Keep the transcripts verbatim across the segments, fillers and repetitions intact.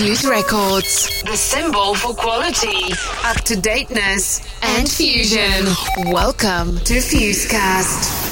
Fuse Records, the symbol for quality, up-to-dateness, and fusion. Welcome to FuseCast.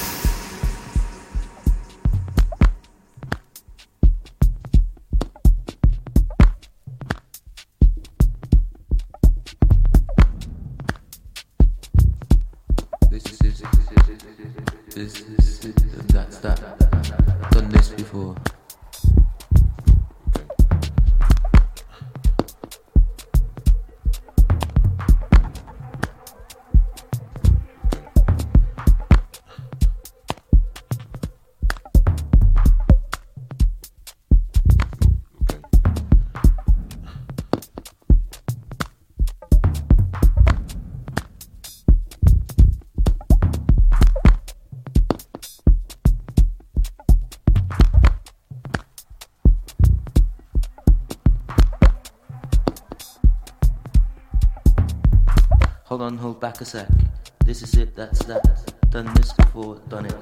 Hold on, hold back a sec. This is it, that's that. Done this before, done it.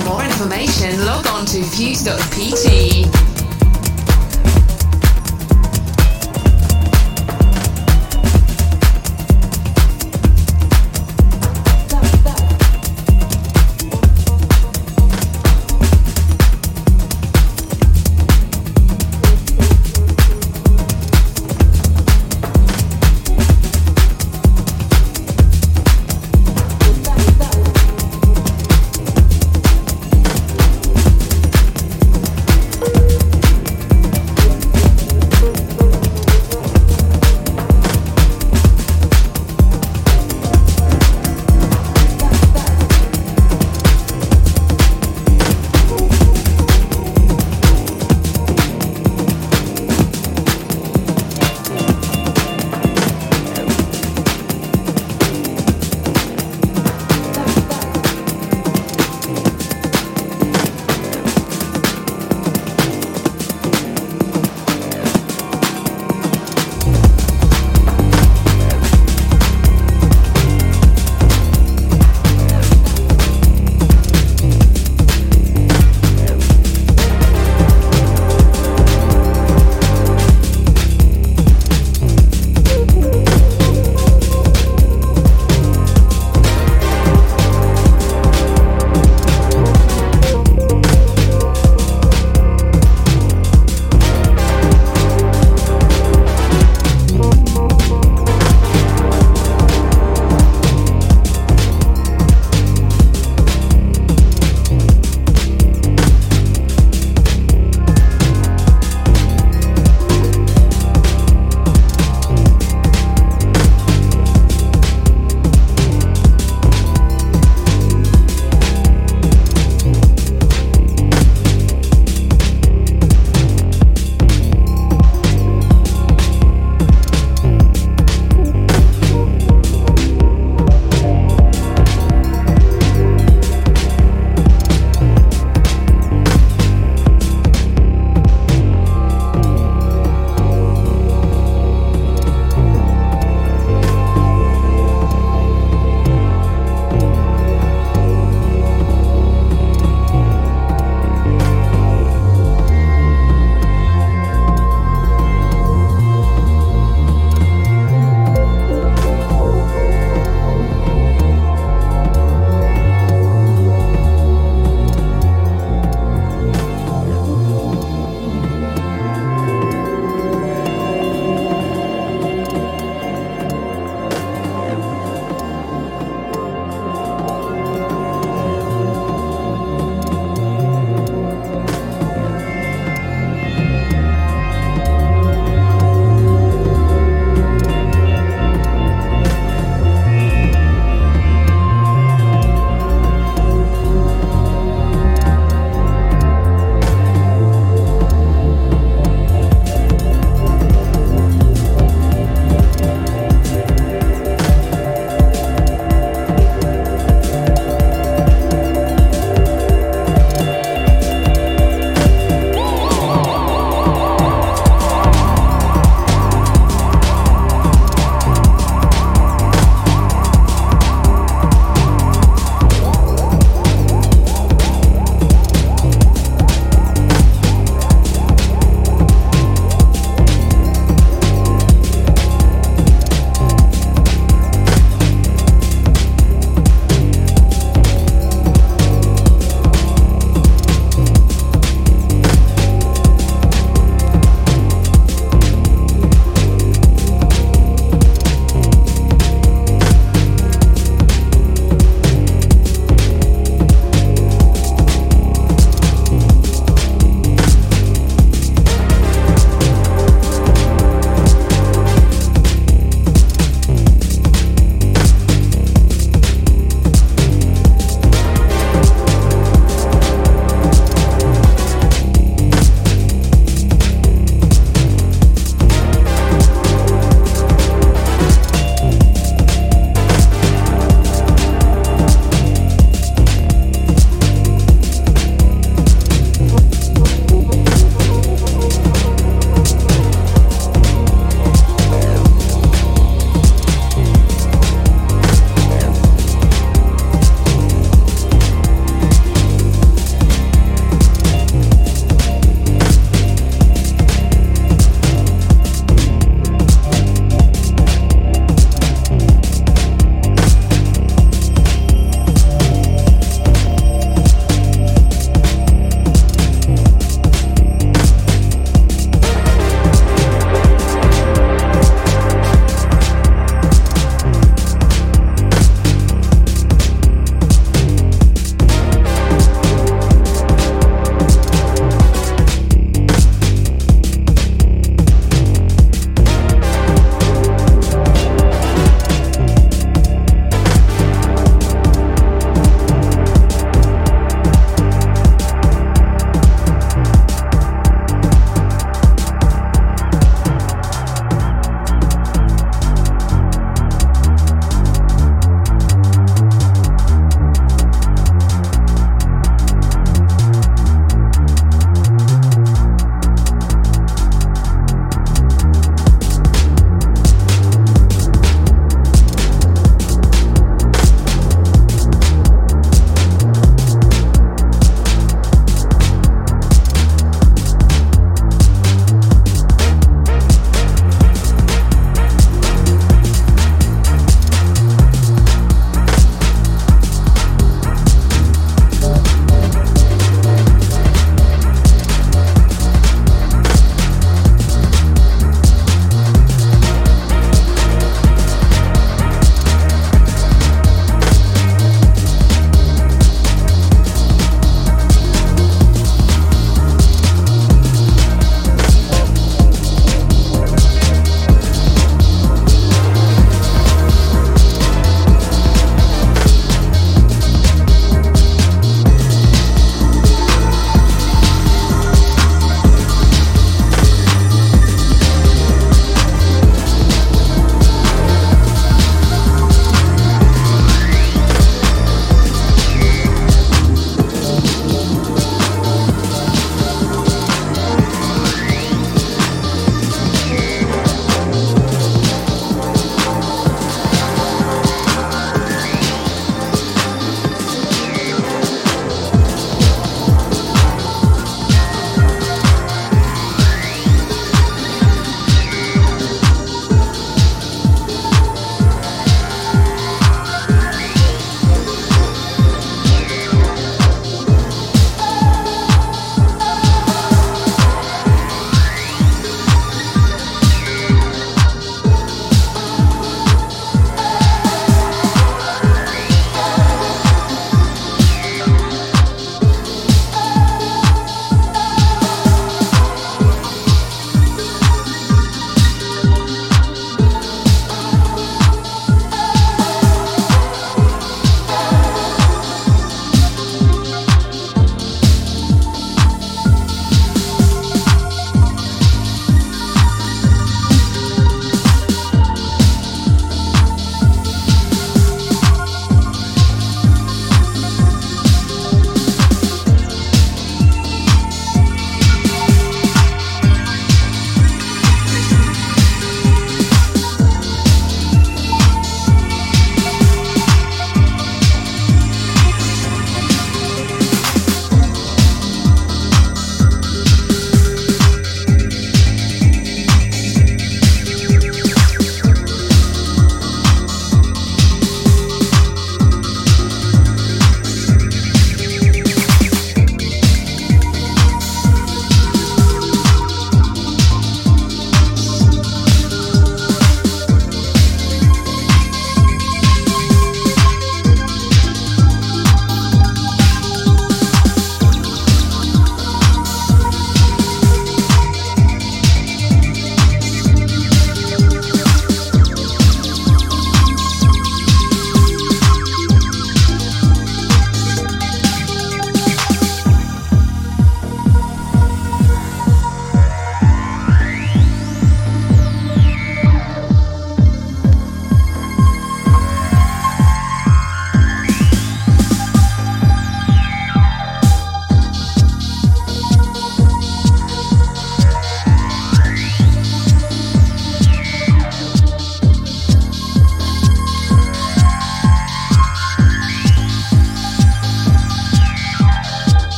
For more information, log on to fuse dot p t.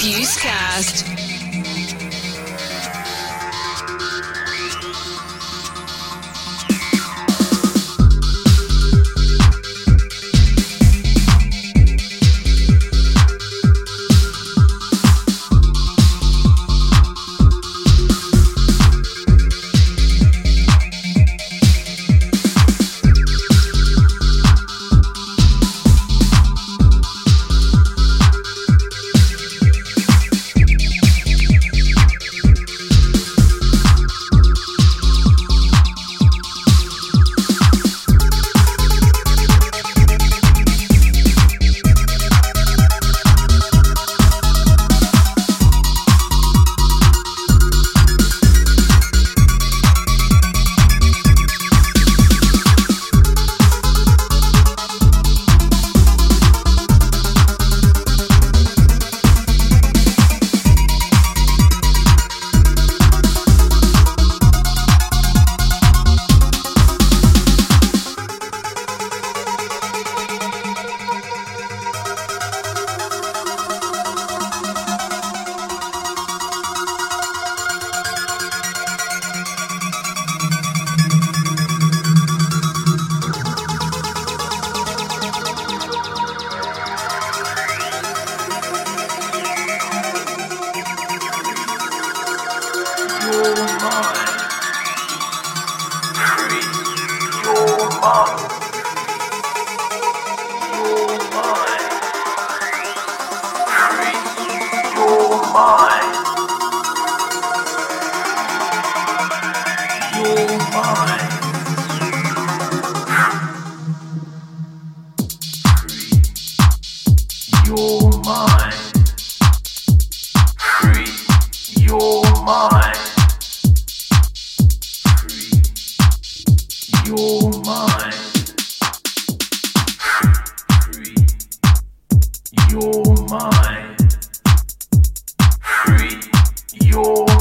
FuseCast.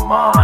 Mind.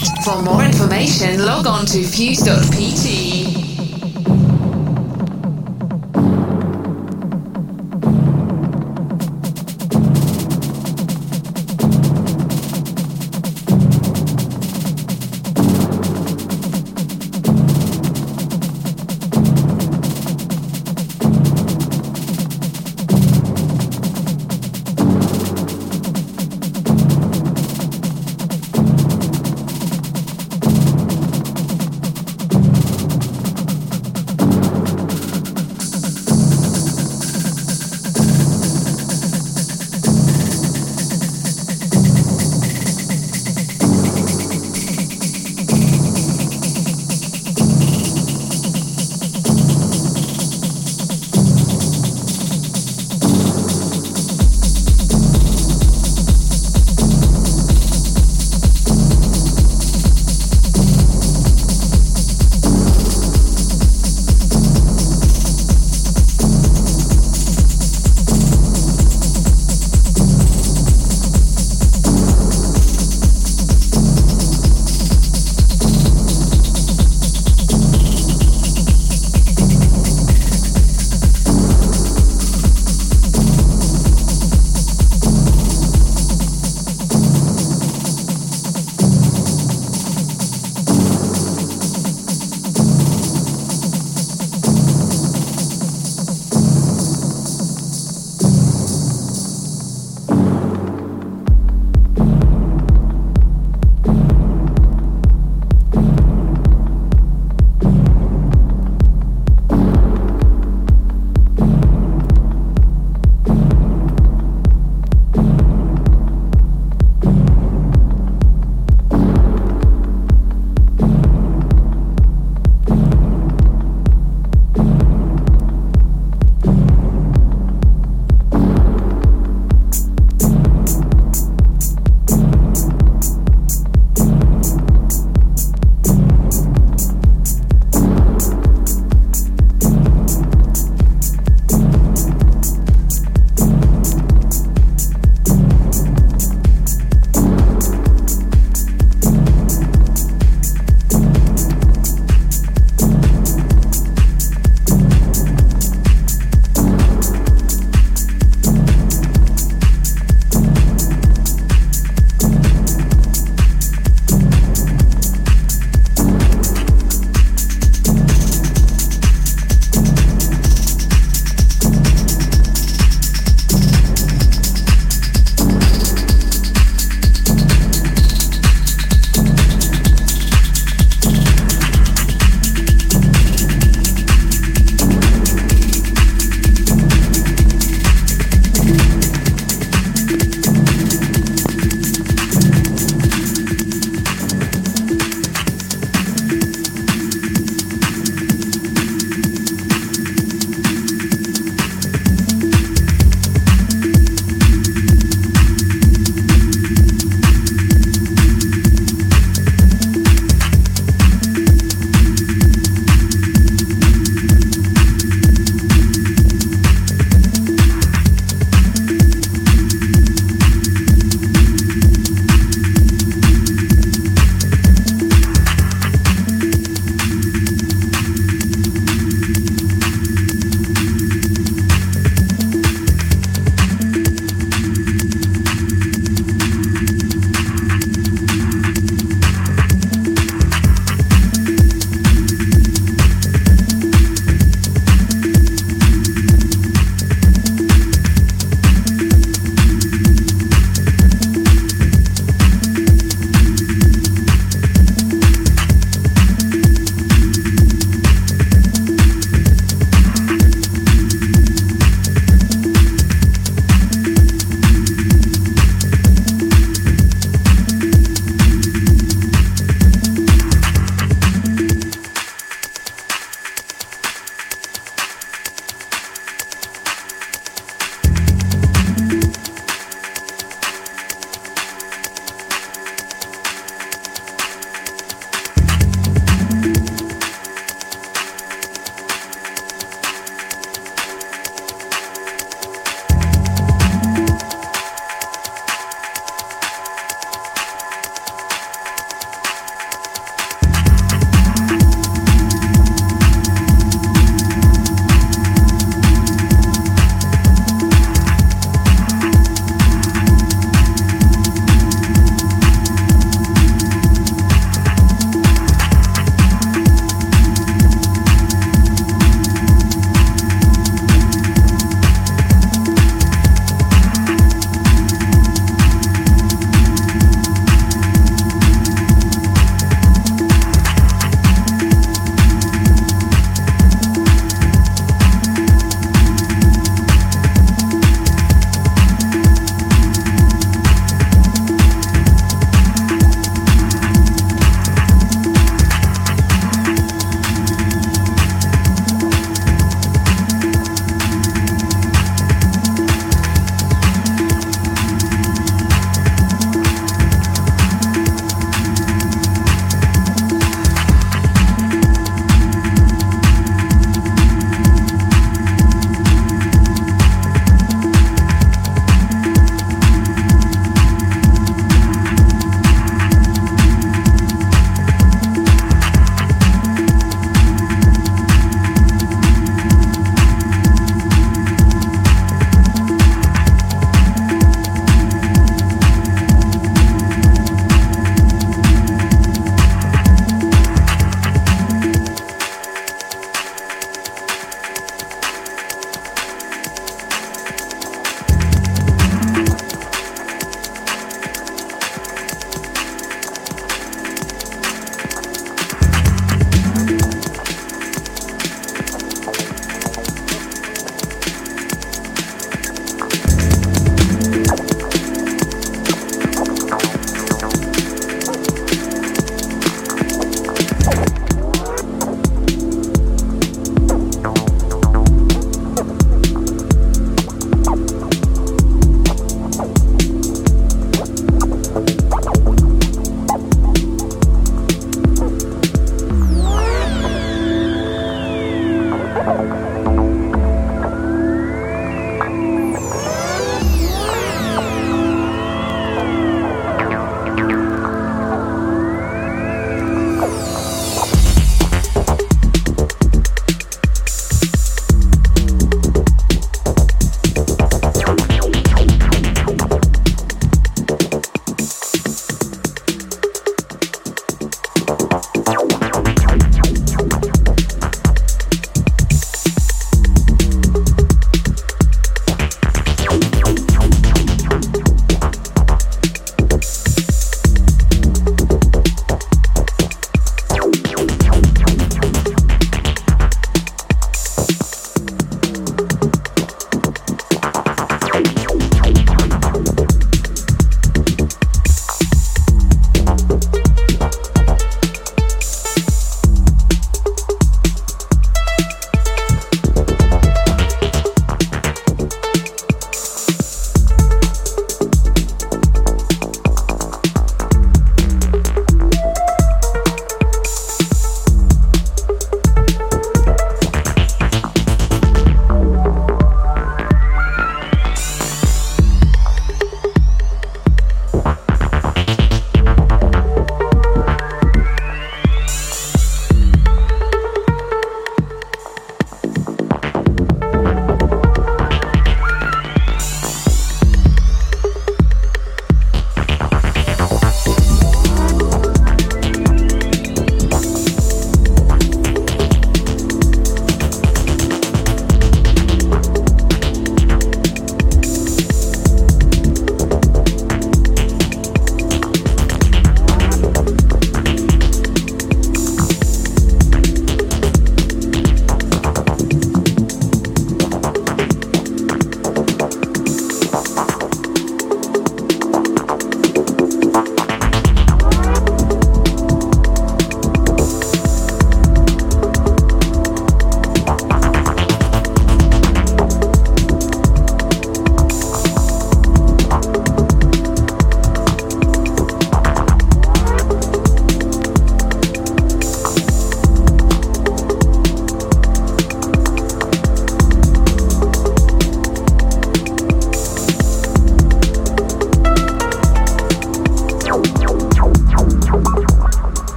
FuseCast. For more information, log on to fuse dot p t.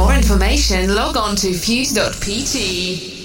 more information, log on to fuse dot p t.